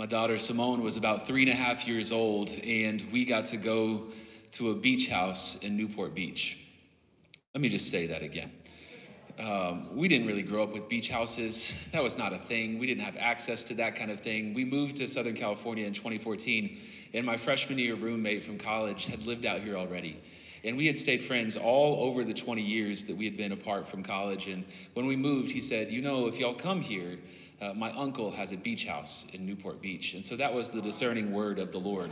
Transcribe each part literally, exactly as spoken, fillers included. My daughter Simone was about three and a half years old, and we got to go to a beach house in Newport Beach. Let me just say that again. Um, we didn't really grow up with beach houses. That was not a thing. We didn't have access to that kind of thing. We moved to Southern California in twenty fourteen, and my freshman year roommate from college had lived out here already. And we had stayed friends all over the twenty years that we had been apart from college. And when we moved, he said, you know, if y'all come here, uh, my uncle has a beach house in Newport Beach. And so that was the discerning word of the Lord.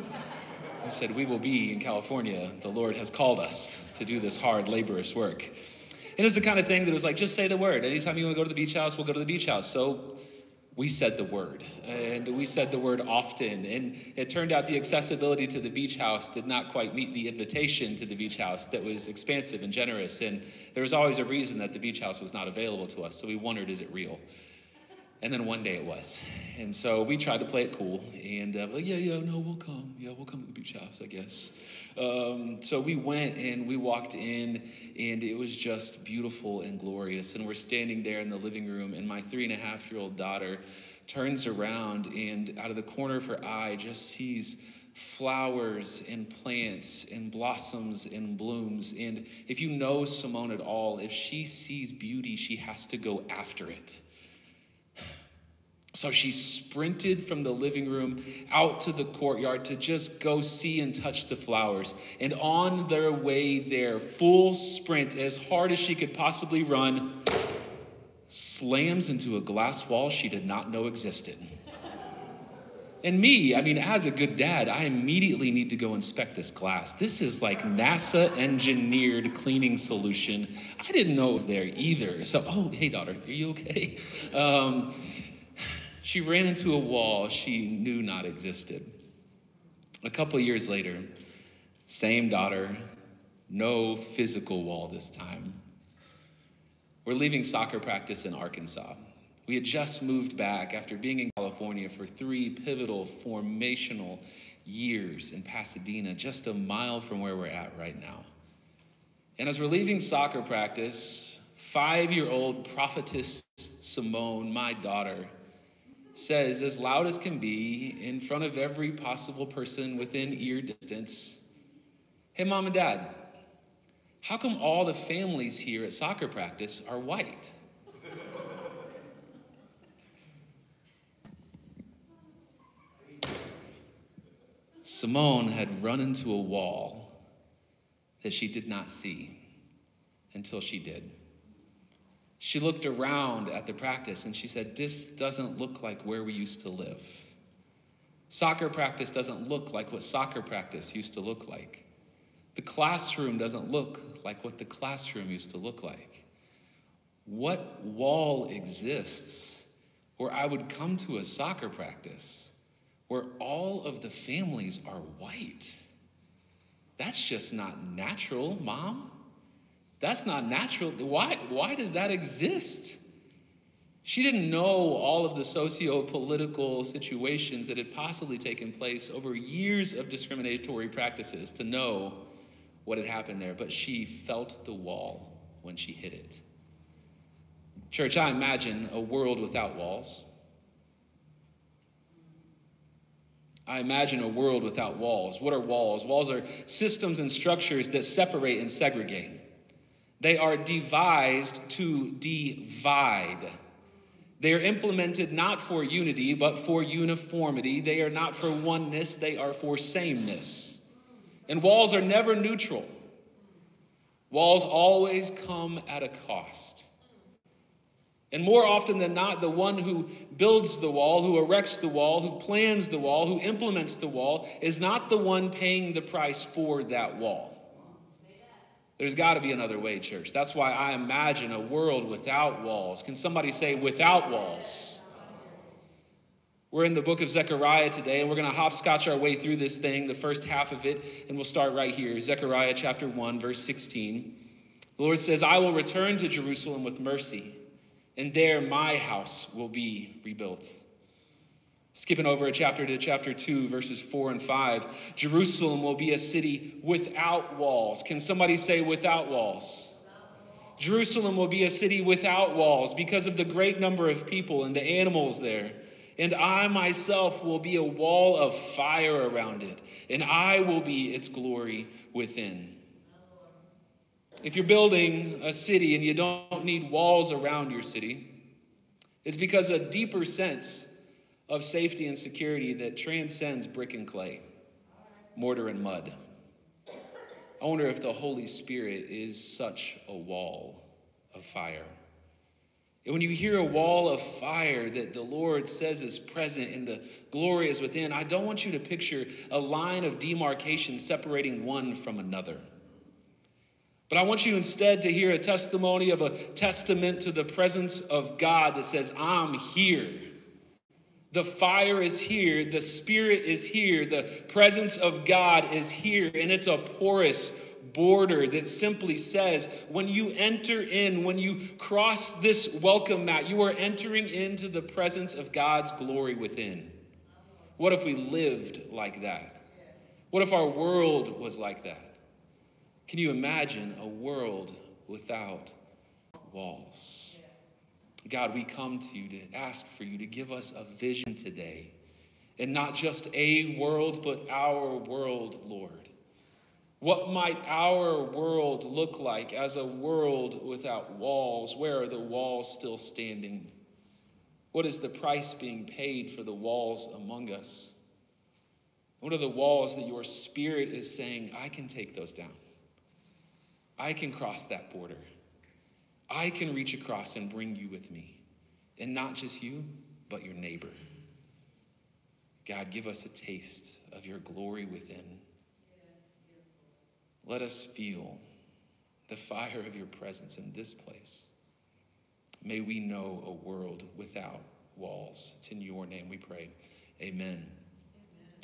He said, we will be in California. The Lord has called us to do this hard, laborious work. And it was the kind of thing that was like, just say the word. Anytime you want to go to the beach house, we'll go to the beach house. So we said the word, and we said the word often, and it turned out the accessibility to the beach house did not quite meet the invitation to the beach house that was expansive and generous, and there was always a reason that the beach house was not available to us, so we wondered, is it real? And then one day it was, and so we tried to play it cool, and uh, well, yeah, yeah, no, we'll come, yeah, we'll come to the beach house, I guess. Um, so we went, and we walked in, and it was just beautiful and glorious, and we're standing there in the living room, and my three-and-a-half-year-old daughter turns around, and out of the corner of her eye, just sees flowers and plants and blossoms and blooms, and if you know Simone at all, if she sees beauty, she has to go after it. So she sprinted from the living room out to the courtyard to just go see and touch the flowers. And on their way there, full sprint, as hard as she could possibly run, slams into a glass wall she did not know existed. And me, I mean, as a good dad, I immediately need to go inspect this glass. This is like NASA-engineered cleaning solution. I didn't know it was there either. So, oh, hey, daughter, are you okay? Um... She ran into a wall she knew not existed. A couple years later, same daughter, no physical wall this time. We're leaving soccer practice in Arkansas. We had just moved back after being in California for three pivotal formational years in Pasadena, just a mile from where we're at right now. And as we're leaving soccer practice, five-year-old prophetess Simone, my daughter, says as loud as can be in front of every possible person within ear distance, hey, mom and dad, how come all the families here at soccer practice are white? Simone had run into a wall that she did not see until she did. She looked around at the practice and she said, this doesn't look like where we used to live. Soccer practice doesn't look like what soccer practice used to look like. The classroom doesn't look like what the classroom used to look like. What wall exists where I would come to a soccer practice where all of the families are white? That's just not natural, mom. That's not natural. Why, why does that exist? She didn't know all of the socio-political situations that had possibly taken place over years of discriminatory practices to know what had happened there, but she felt the wall when she hit it. Church, I imagine a world without walls. I imagine a world without walls. What are walls? Walls are systems and structures that separate and segregate. They are devised to divide. They are implemented not for unity, but for uniformity. They are not for oneness, they are for sameness. And walls are never neutral. Walls always come at a cost. And more often than not, the one who builds the wall, who erects the wall, who plans the wall, who implements the wall, is not the one paying the price for that wall. There's got to be another way, church. That's why I imagine a world without walls. Can somebody say without walls? We're in the book of Zechariah today, and we're going to hopscotch our way through this thing, the first half of it, and we'll start right here. Zechariah chapter one, verse sixteen. The Lord says, I will return to Jerusalem with mercy, and there my house will be rebuilt. Skipping over a chapter to chapter two, verses four and five. Jerusalem will be a city without walls. Can somebody say without walls? Jerusalem will be a city without walls because of the great number of people and the animals there And I myself will be a wall of fire around it, and I will be its glory within. If you're building a city and you don't need walls around your city, it's because a deeper sense of safety and security that transcends brick and clay, mortar and mud. I wonder if the Holy Spirit is such a wall of fire. And when you hear a wall of fire that the Lord says is present and the glory is within, I don't want you to picture a line of demarcation separating one from another. But I want you instead to hear a testimony of a testament to the presence of God that says, I'm here. The fire is here. The Spirit is here. The presence of God is here. And it's a porous border that simply says, when you enter in, when you cross this welcome mat, you are entering into the presence of God's glory within. What if we lived like that? What if our world was like that? Can you imagine a world without walls? God, we come to you to ask for you to give us a vision today. And not just a world, but our world, Lord. What might our world look like as a world without walls? Where are the walls still standing? What is the price being paid for the walls among us? What are the walls that your Spirit is saying, I can take those down. I can cross that border. I can reach across and bring you with me. And not just you, but your neighbor. God, give us a taste of your glory within. Let us feel the fire of your presence in this place. May we know a world without walls. It's in your name we pray. Amen.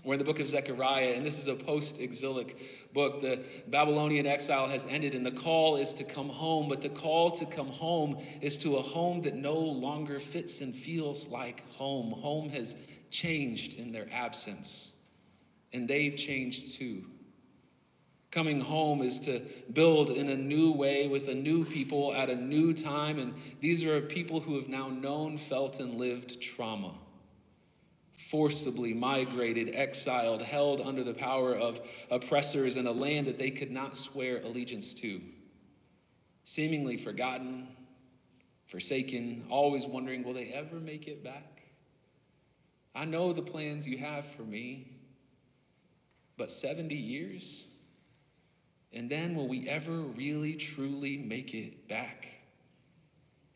We're in the book of Zechariah, and this is a post-exilic book. The Babylonian exile has ended, and the call is to come home, but the call to come home is to a home that no longer fits and feels like home. Home has changed in their absence, and they've changed too. Coming home is to build in a new way with a new people at a new time, and these are people who have now known, felt, and lived trauma. Forcibly migrated, exiled, held under the power of oppressors in a land that they could not swear allegiance to. Seemingly forgotten, forsaken, always wondering, will they ever make it back? I know the plans you have for me, but seventy years? And then will we ever really, truly make it back?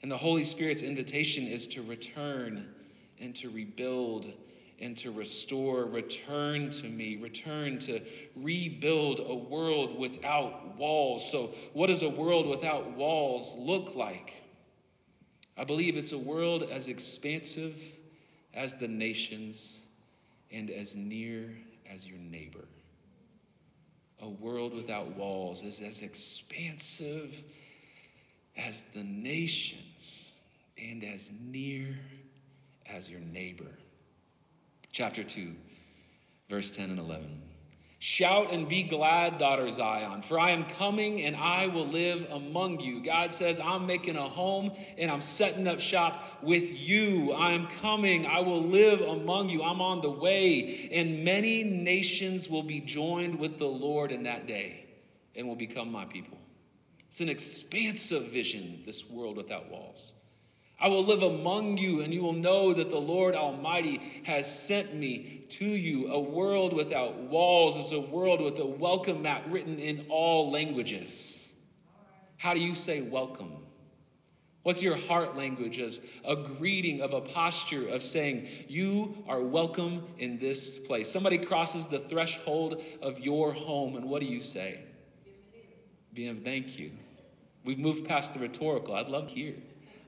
And the Holy Spirit's invitation is to return and to rebuild and to restore, return to me, return to rebuild a world without walls. So what does a world without walls look like? I believe it's a world as expansive as the nations and as near as your neighbor. A world without walls is as expansive as the nations and as near as your neighbor. Chapter two, verse ten and eleven. Shout and be glad, daughter Zion, for I am coming and I will live among you. God says, I'm making a home and I'm setting up shop with you. I am coming. I will live among you. I'm on the way. And many nations will be joined with the Lord in that day and will become my people. It's an expansive vision, this world without walls. I will live among you, and you will know that the Lord Almighty has sent me to you. A world without walls is a world with a welcome mat written in all languages. How do you say welcome? What's your heart language as a greeting, of a posture of saying, you are welcome in this place? Somebody crosses the threshold of your home, and what do you say? Bienvenue. Thank you. We've moved past the rhetorical. I'd love to hear.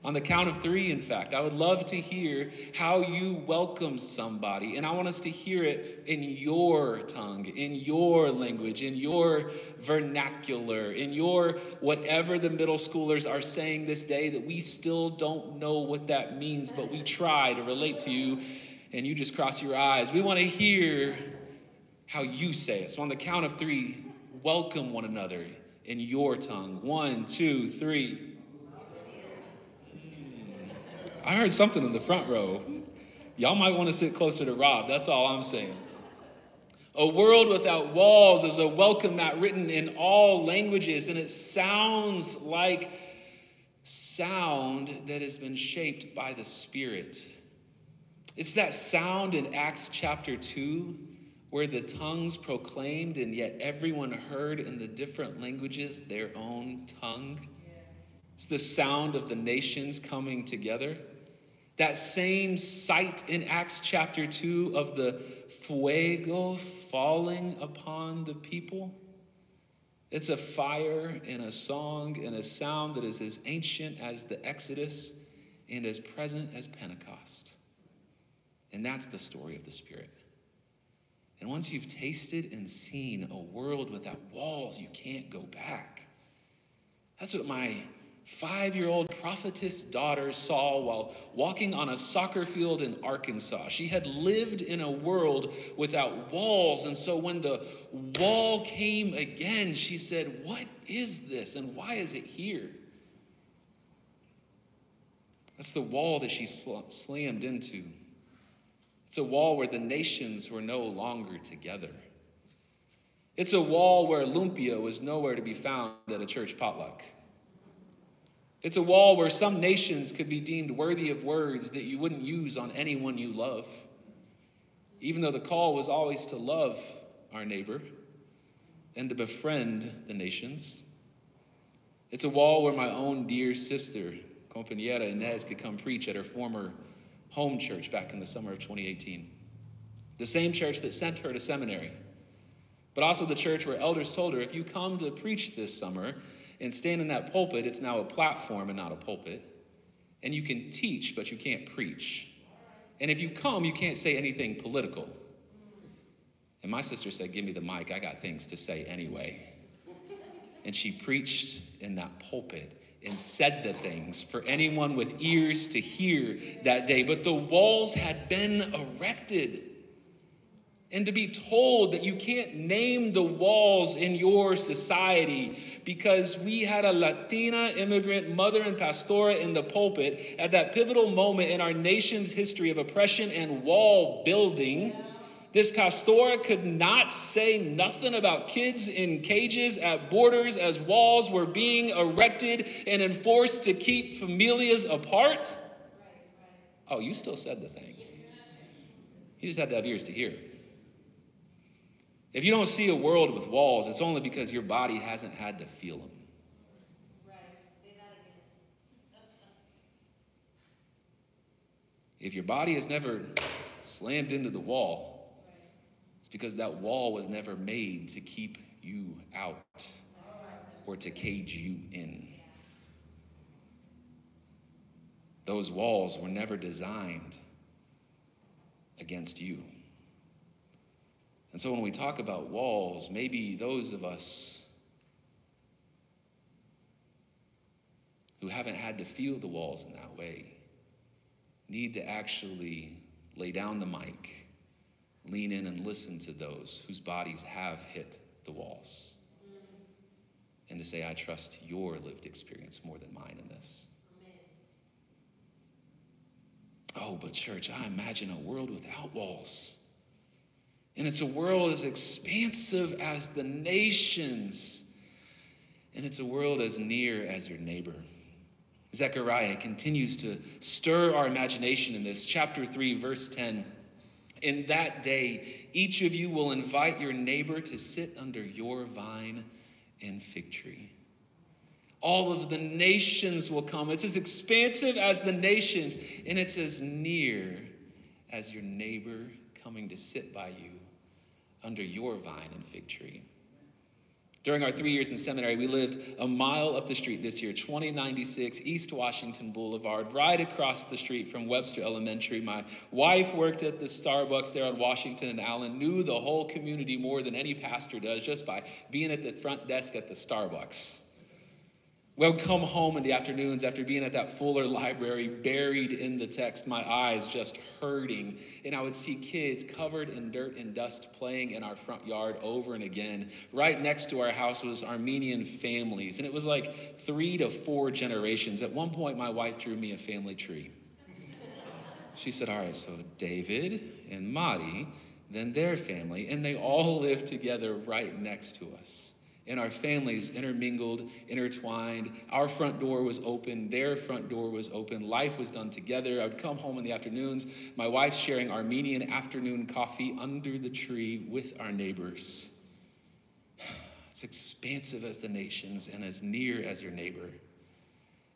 On the count of three, in fact, I would love to hear how you welcome somebody. And I want us to hear it in your tongue, in your language, in your vernacular, in your whatever the middle schoolers are saying this day that we still don't know what that means, but we try to relate to you and you just cross your eyes. We want to hear how you say it. So on the count of three, welcome one another in your tongue. One, two, three. I heard something in the front row. Y'all might want to sit closer to Rob. That's all I'm saying. A world without walls is a welcome mat written in all languages, and it sounds like sound that has been shaped by the Spirit. It's that sound in Acts chapter two where the tongues proclaimed and yet everyone heard in the different languages their own tongue. It's the sound of the nations coming together. That same sight in Acts chapter two of the fuego falling upon the people. It's a fire and a song and a sound that is as ancient as the Exodus and as present as Pentecost. And that's the story of the Spirit. And once you've tasted and seen a world without walls, you can't go back. That's what my five-year-old prophetess daughter saw while walking on a soccer field in Arkansas. She had lived in a world without walls, and so when the wall came again, she said, "What is this, and why is it here?" That's the wall that she sl- slammed into. It's a wall where the nations were no longer together. It's a wall where Lumpia was nowhere to be found at a church potluck. It's a wall where some nations could be deemed worthy of words that you wouldn't use on anyone you love, even though the call was always to love our neighbor and to befriend the nations. It's a wall where my own dear sister, Compañera Inez, could come preach at her former home church back in the summer of twenty eighteen. The same church that sent her to seminary, but also the church where elders told her, if you come to preach this summer, and stand in that pulpit, it's now a platform and not a pulpit. And you can teach, but you can't preach. And if you come, you can't say anything political. And my sister said, give me the mic, I got things to say anyway. And she preached in that pulpit and said the things for anyone with ears to hear that day. But the walls had been erected. And to be told that you can't name the walls in your society because we had a Latina immigrant mother and pastora in the pulpit at that pivotal moment in our nation's history of oppression and wall building. This pastora could not say nothing about kids in cages at borders as walls were being erected and enforced to keep familias apart. Oh, you still said the thing. You just had to have ears to hear. If you don't see a world with walls, it's only because your body hasn't had to feel them. Right. Say that again. If your body has never slammed into the wall, right, it's because that wall was never made to keep you out or to cage you in. Those walls were never designed against you. And so when we talk about walls, maybe those of us who haven't had to feel the walls in that way need to actually lay down the mic, lean in and listen to those whose bodies have hit the walls, and to say, I trust your lived experience more than mine in this. Amen. Oh, but church, I imagine a world without walls. And it's a world as expansive as the nations. And it's a world as near as your neighbor. Zechariah continues to stir our imagination in this. Chapter three, verse ten. In that day, each of you will invite your neighbor to sit under your vine and fig tree. All of the nations will come. It's as expansive as the nations. And it's as near as your neighbor coming to sit by you under your vine and fig tree. During our three years in seminary, we lived a mile up the street this year, twenty ninety-six East Washington Boulevard, right across the street from Webster Elementary. My wife worked at the Starbucks there on Washington and Allen, knew the whole community more than any pastor does just by being at the front desk at the Starbucks. I would come home in the afternoons after being at that Fuller library, buried in the text, my eyes just hurting. And I would see kids covered in dirt and dust playing in our front yard over and again. Right next to our house was Armenian families. And it was like three to four generations. At one point, my wife drew me a family tree. she said, all right, so David and Madi, then their family, and they all live together right next to us. And our families intermingled, intertwined. Our front door was open, their front door was open. Life was done together. I would come home in the afternoons. My wife's sharing Armenian afternoon coffee under the tree with our neighbors. It's expansive as the nations and as near as your neighbor.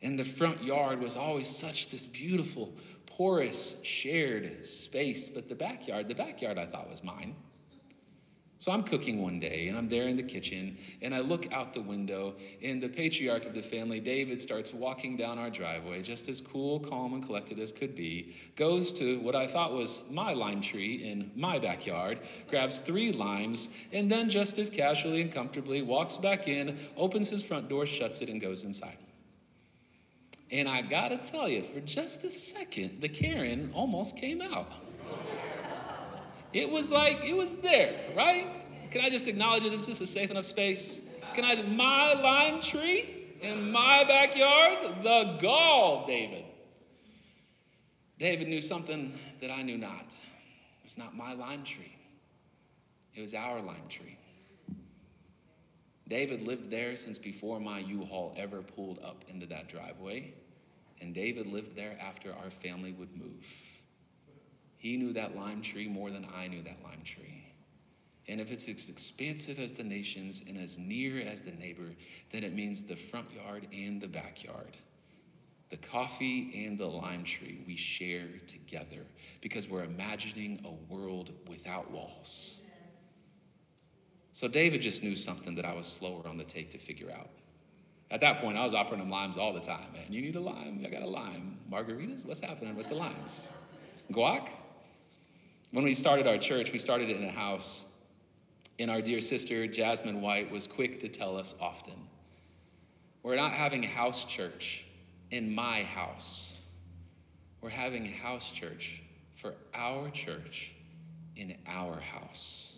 And the front yard was always such this beautiful, porous, shared space. But the backyard, the backyard I thought was mine. So I'm cooking one day, and I'm there in the kitchen, and I look out the window, and the patriarch of the family, David, starts walking down our driveway, just as cool, calm, and collected as could be, goes to what I thought was my lime tree in my backyard, grabs three limes, and then just as casually and comfortably walks back in, opens his front door, shuts it, and goes inside. And I gotta tell you, for just a second, the Karen almost came out. It was like, it was there, right? Can I just acknowledge it? Is this a safe enough space? Can I, my lime tree in my backyard? The gall, David. David knew something that I knew not. It's not my lime tree. It was our lime tree. David lived there since before my U-Haul ever pulled up into that driveway. And David lived there after our family would move. He knew that lime tree more than I knew that lime tree. And if it's as expansive as the nations and as near as the neighbor, then it means the front yard and the backyard. The coffee and the lime tree we share together because we're imagining a world without walls. So David just knew something that I was slower on the take to figure out. At that point, I was offering him limes all the time. Man, you need a lime? I got a lime. Margaritas? What's happening with the limes? Guac? When we started our church, we started it in a house, and our dear sister, Jasmine White, was quick to tell us often, we're not having house church in my house. We're having house church for our church in our house.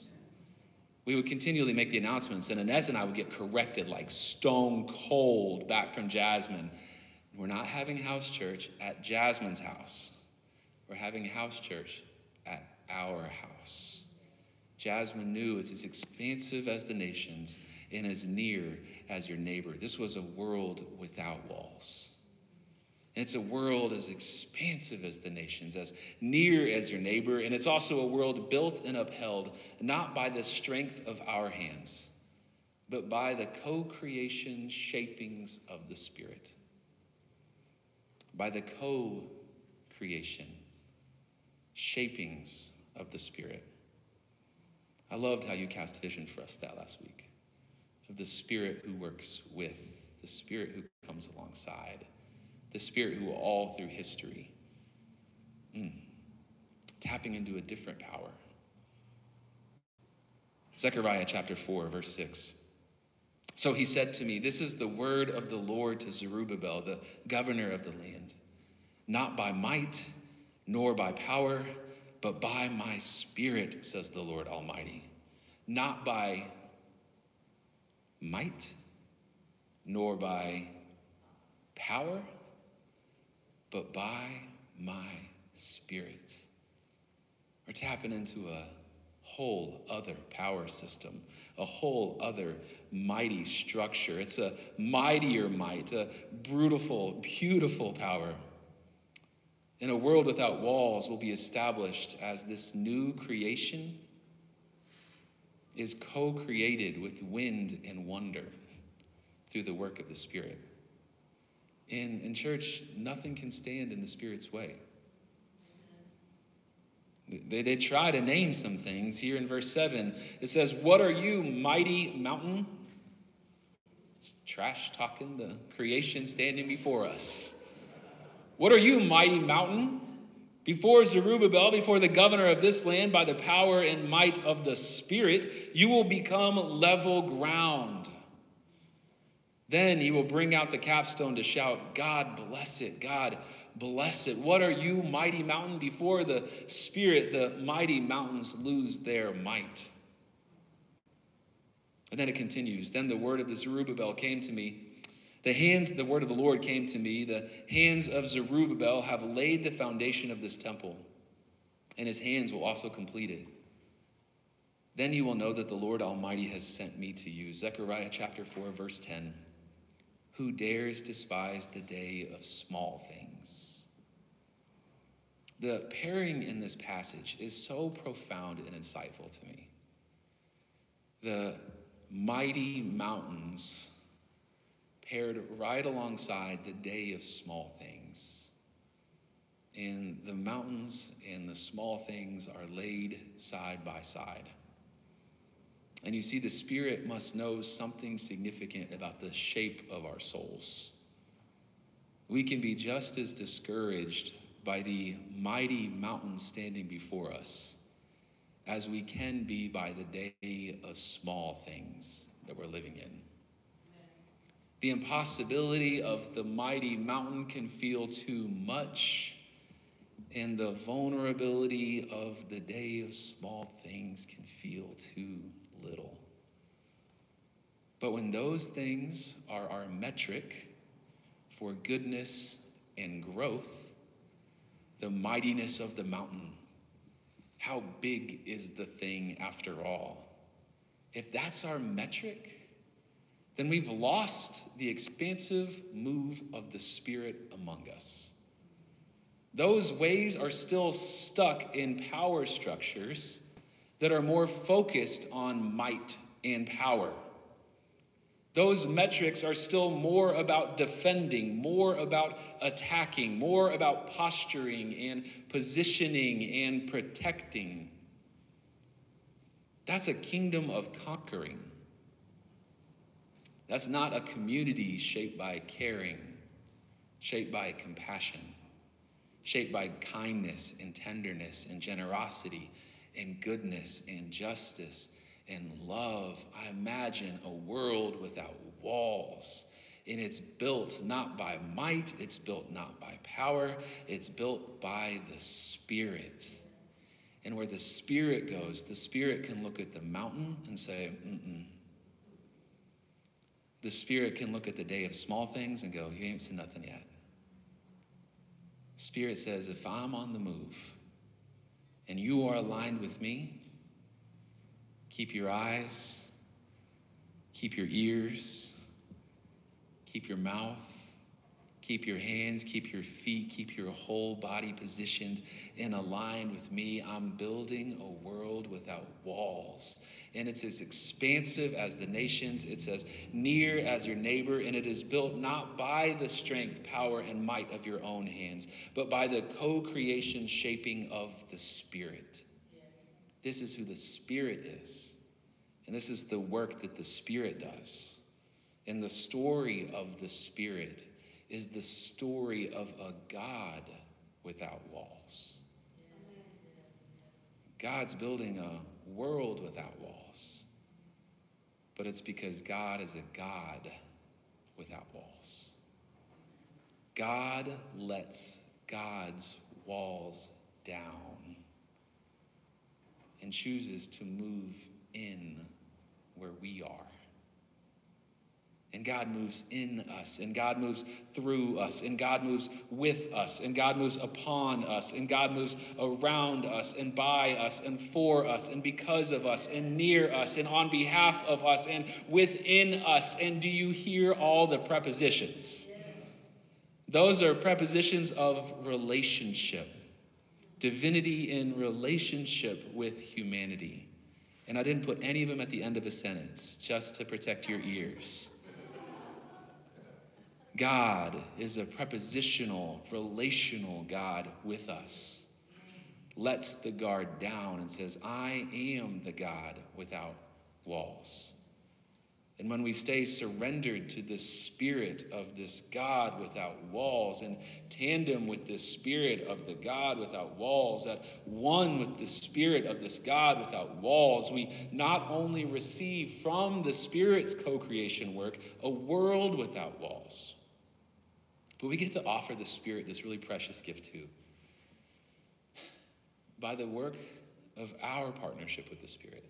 We would continually make the announcements, and Inez and I would get corrected like stone cold back from Jasmine. We're not having house church at Jasmine's house. We're having house church at our house. Jasmine knew it's as expansive as the nations and as near as your neighbor. This was a world without walls. And it's a world as expansive as the nations, as near as your neighbor. And it's also a world built and upheld, not by the strength of our hands, but by the co-creation shapings of the Spirit. By the co-creation shapings of the Spirit. I loved how you cast vision for us that last week, of the Spirit who works with, the Spirit who comes alongside, the Spirit who all through history, mm, tapping into a different power. Zechariah chapter four, verse six. So he said to me, this is the word of the Lord to Zerubbabel, the governor of the land, not by might, nor by power, but by my Spirit, says the Lord Almighty. Not by might, nor by power, but by my Spirit. We're tapping into a whole other power system, a whole other mighty structure. It's a mightier might, a beautiful, beautiful power. In a world without walls, will be established as this new creation is co-created with wind and wonder through the work of the Spirit. In, in church, nothing can stand in the Spirit's way. They, they try to name some things. Here in verse seven, it says, what are you, mighty mountain? It's trash talking the creation standing before us. What are you, mighty mountain? Before Zerubbabel, before the governor of this land, by the power and might of the Spirit, you will become level ground. Then he will bring out the capstone to shout, God bless it, God bless it. What are you, mighty mountain? Before the Spirit, the mighty mountains lose their might. And then it continues. Then the word of the Zerubbabel came to me. The hands, the word of the Lord came to me, the hands of Zerubbabel have laid the foundation of this temple, and his hands will also complete it. Then you will know that the Lord Almighty has sent me to you. Zechariah chapter four, verse ten. Who dares despise the day of small things? The pairing in this passage is so profound and insightful to me. The mighty mountains paired right alongside the day of small things. And the mountains and the small things are laid side by side. And you see, the Spirit must know something significant about the shape of our souls. We can be just as discouraged by the mighty mountain standing before us as we can be by the day of small things that we're living in. The impossibility of the mighty mountain can feel too much, and the vulnerability of the day of small things can feel too little. But when those things are our metric for goodness and growth, the mightiness of the mountain, how big is the thing after all? If that's our metric, then we've lost the expansive move of the Spirit among us. Those ways are still stuck in power structures that are more focused on might and power. Those metrics are still more about defending, more about attacking, more about posturing and positioning and protecting. That's a kingdom of conquering. That's not a community shaped by caring, shaped by compassion, shaped by kindness and tenderness and generosity and goodness and justice and love. I imagine a world without walls, and it's built not by might, it's built not by power, it's built by the Spirit. And where the Spirit goes, the Spirit can look at the mountain and say, mm-mm. The Spirit can look at the day of small things and go, you ain't seen nothing yet. Spirit says, if I'm on the move and you are aligned with me, keep your eyes, keep your ears, keep your mouth, keep your hands, keep your feet, keep your whole body positioned and aligned with me. I'm building a world without walls. And it's as expansive as the nations, it's as near as your neighbor, and it is built not by the strength, power, and might of your own hands, but by the co-creation shaping of the Spirit. This is who the Spirit is, and this is the work that the Spirit does. And the story of the Spirit is the story of a God without walls. God's building a world without walls, but it's because God is a God without walls. God lets God's walls down and chooses to move in where we are. And God moves in us, and God moves through us, and God moves with us, and God moves upon us, and God moves around us, and by us, and for us, and because of us, and near us, and on behalf of us, and within us. And do you hear all the prepositions? Those are prepositions of relationship, divinity in relationship with humanity. And I didn't put any of them at the end of a sentence, just to protect your ears. God is a prepositional, relational God with us. Lets the guard down and says, I am the God without walls. And when we stay surrendered to the Spirit of this God without walls, in tandem with the Spirit of the God without walls, at one with the Spirit of this God without walls, we not only receive from the Spirit's co-creation work a world without walls, but we get to offer the Spirit this really precious gift too. By the work of our partnership with the Spirit,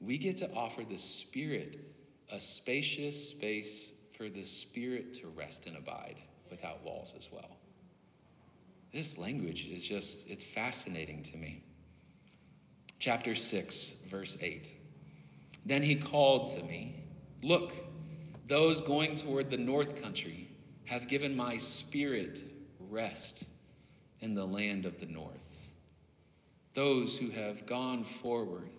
we get to offer the Spirit a spacious space for the Spirit to rest and abide without walls as well. This language is just, it's fascinating to me. Chapter six, verse eight. Then he called to me, "Look, those going toward the north country have given my spirit rest in the land of the north. Those who have gone forward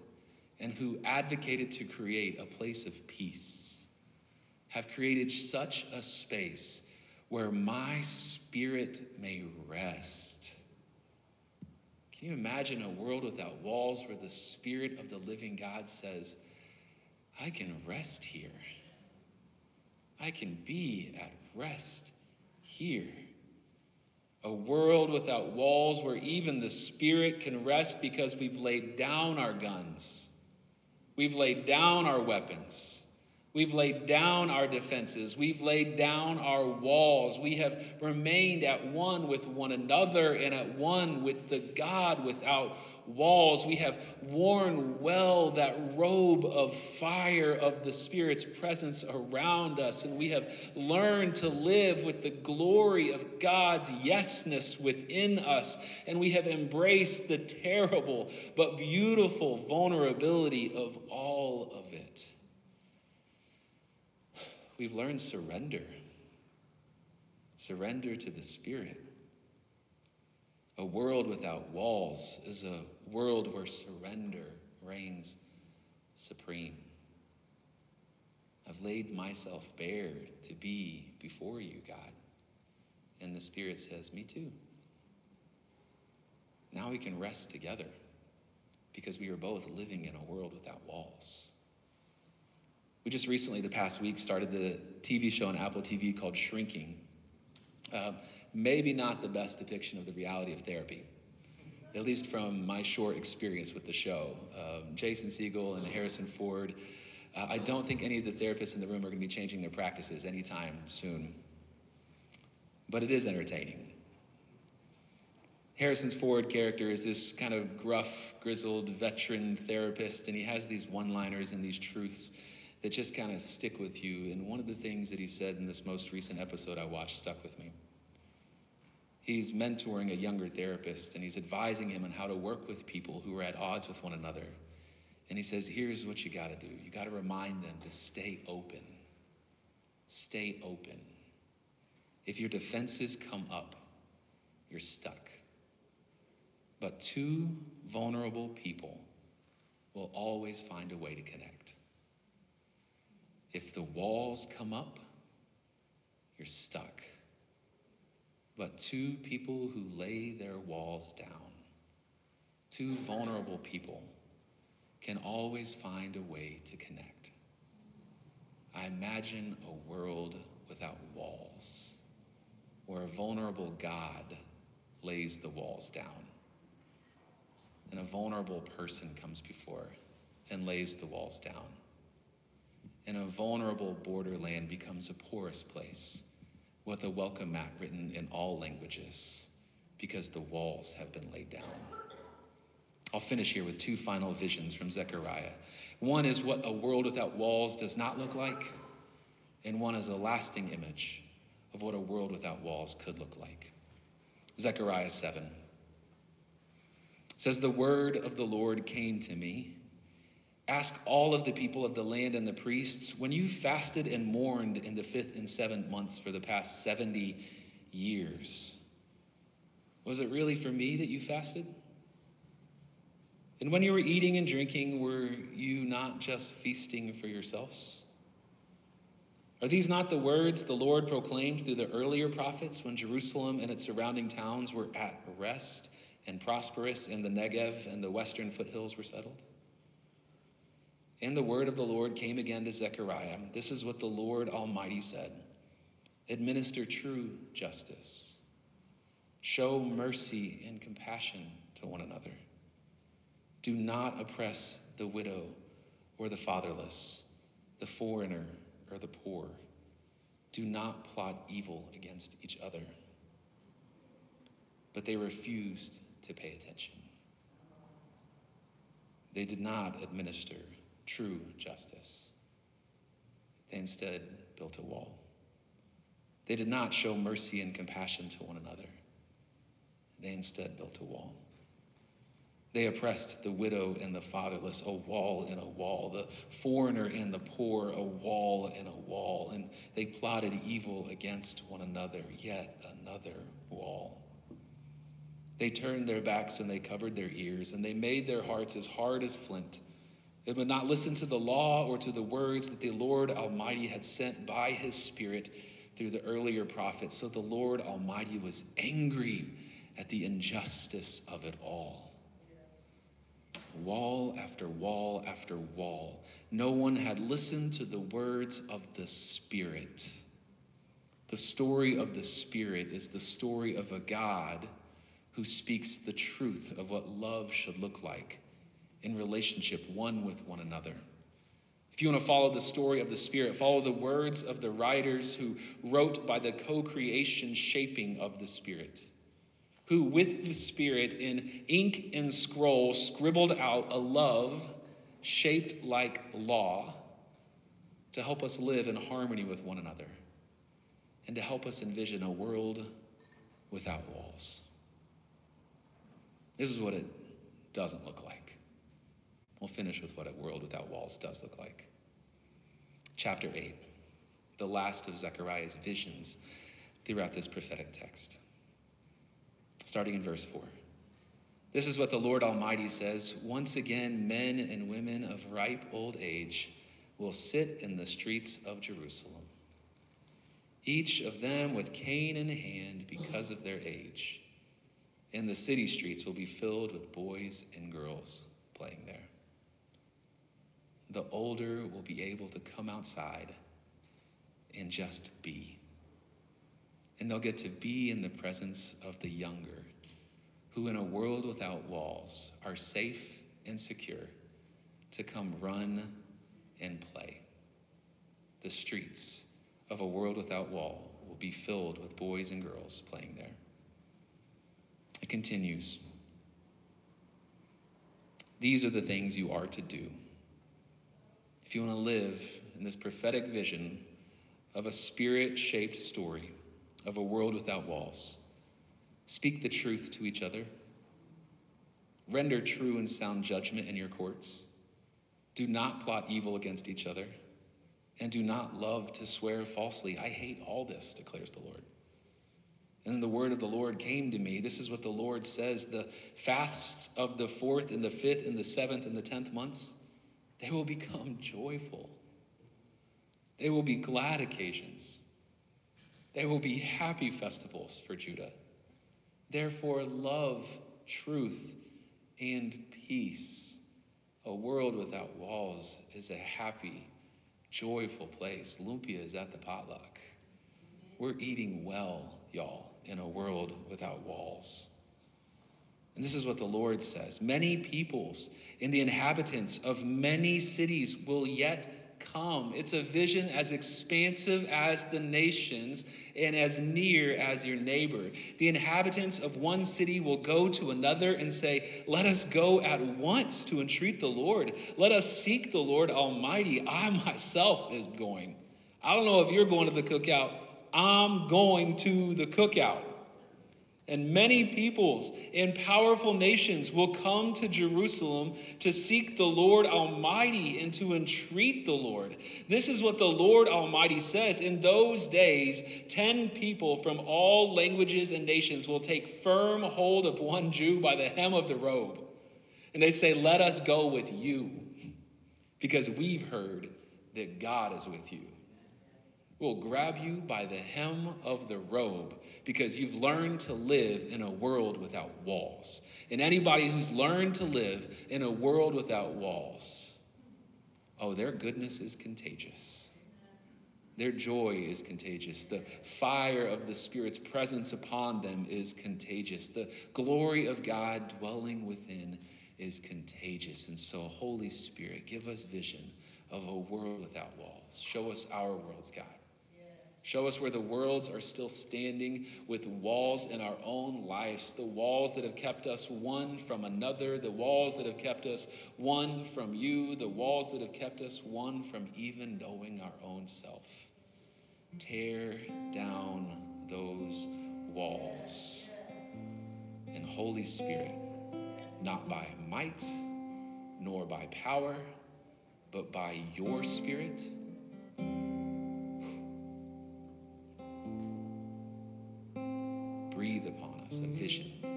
and who advocated to create a place of peace have created such a space where my spirit may rest." Can you imagine a world without walls where the Spirit of the living God says, "I can rest here. I can be at rest here." A world without walls where even the Spirit can rest because we've laid down our guns. We've laid down our weapons. We've laid down our defenses. We've laid down our walls. We have remained at one with one another and at one with the God without walls. We have worn well that robe of fire of the Spirit's presence around us, and we have learned to live with the glory of God's yesness within us, and we have embraced the terrible but beautiful vulnerability of all of it. We've learned surrender, surrender to the Spirit. A world without walls is a world where surrender reigns supreme. I've laid myself bare to be before you, God. And the Spirit says, "Me too." Now we can rest together because we are both living in a world without walls. We just recently, the past week, started the T V show on Apple T V called Shrinking. Uh, maybe not the best depiction of the reality of therapy, at least from my short experience with the show. Um, Jason Segel and Harrison Ford, uh, I don't think any of the therapists in the room are going to be changing their practices anytime soon. But it is entertaining. Harrison Ford's character is this kind of gruff, grizzled veteran therapist, and he has these one-liners and these truths that just kind of stick with you. And one of the things that he said in this most recent episode I watched stuck with me. He's mentoring a younger therapist, and he's advising him on how to work with people who are at odds with one another. And he says, "Here's what you gotta do. You gotta remind them to stay open. Stay open. If your defenses come up, you're stuck. But two vulnerable people will always find a way to connect. If the walls come up, you're stuck. But two people who lay their walls down, two vulnerable people, can always find a way to connect." I imagine a world without walls, where a vulnerable God lays the walls down, and a vulnerable person comes before and lays the walls down. And a vulnerable borderland becomes a porous place with a welcome mat written in all languages because the walls have been laid down. I'll finish here with two final visions from Zechariah. One is what a world without walls does not look like, and one is a lasting image of what a world without walls could look like. Zechariah seven says, "The word of the Lord came to me. Ask all of the people of the land and the priests, when you fasted and mourned in the fifth and seventh months for the past seventy years, was it really for me that you fasted? And when you were eating and drinking, were you not just feasting for yourselves? Are these not the words the Lord proclaimed through the earlier prophets when Jerusalem and its surrounding towns were at rest and prosperous and the Negev and the western foothills were settled?" And the word of the Lord came again to Zechariah. This is what the Lord Almighty said. "Administer true justice. Show mercy and compassion to one another. Do not oppress the widow or the fatherless, the foreigner or the poor. Do not plot evil against each other." But they refused to pay attention. They did not administer true justice. They instead built a wall. They did not show mercy and compassion to one another. They instead built a wall. They oppressed the widow and the fatherless, a wall and a wall, the foreigner and the poor, a wall and a wall, and they plotted evil against one another, yet another wall. They turned their backs and they covered their ears, and they made their hearts as hard as flint. They would not listen to the law or to the words that the Lord Almighty had sent by his Spirit through the earlier prophets. So the Lord Almighty was angry at the injustice of it all. Wall after wall after wall. No one had listened to the words of the Spirit. The story of the Spirit is the story of a God who speaks the truth of what love should look like in relationship one with one another. If you want to follow the story of the Spirit, follow the words of the writers who wrote by the co-creation shaping of the Spirit, who with the Spirit in ink and scroll scribbled out a love shaped like law to help us live in harmony with one another and to help us envision a world without walls. This is what it doesn't look like. We'll finish with what a world without walls does look like. Chapter eight, the last of Zechariah's visions throughout this prophetic text. Starting in verse four. This is what the Lord Almighty says. Once again, men and women of ripe old age will sit in the streets of Jerusalem, each of them with cane in hand because of their age. And the city streets will be filled with boys and girls playing there. The older will be able to come outside and just be. And they'll get to be in the presence of the younger, who in a world without walls are safe and secure to come run and play. The streets of a world without wall will be filled with boys and girls playing there. It continues. These are the things you are to do if you want to live in this prophetic vision of a Spirit-shaped story of a world without walls. Speak the truth to each other. Render true and sound judgment in your courts. Do not plot evil against each other. And do not love to swear falsely. I hate all this, declares the Lord. And then the word of the Lord came to me. This is what the Lord says. The fasts of the fourth and the fifth and the seventh and the tenth months, they will become joyful. They will be glad occasions. They will be happy festivals for Judah. Therefore, love, truth, and peace. A world without walls is a happy, joyful place. Lumpia is at the potluck. We're eating well, y'all, in a world without walls. And this is what the Lord says. Many peoples and the inhabitants of many cities will yet come. It's a vision as expansive as the nations and as near as your neighbor. The inhabitants of one city will go to another and say, let us go at once to entreat the Lord. Let us seek the Lord Almighty. I myself is going. I don't know if you're going to the cookout. I'm going to the cookout. And many peoples and powerful nations will come to Jerusalem to seek the Lord Almighty and to entreat the Lord. This is what the Lord Almighty says. In those days, ten people from all languages and nations will take firm hold of one Jew by the hem of the robe. And they say, let us go with you, because we've heard that God is with you. We'll grab you by the hem of the robe because you've learned to live in a world without walls. And anybody who's learned to live in a world without walls, oh, their goodness is contagious. Their joy is contagious. The fire of the Spirit's presence upon them is contagious. The glory of God dwelling within is contagious. And so, Holy Spirit, give us vision of a world without walls. Show us our worlds, God. Show us where the worlds are still standing with walls in our own lives, the walls that have kept us one from another, the walls that have kept us one from you, the walls that have kept us one from even knowing our own self. Tear down those walls. And Holy Spirit, not by might, nor by power, but by your Spirit, breathe upon us a vision.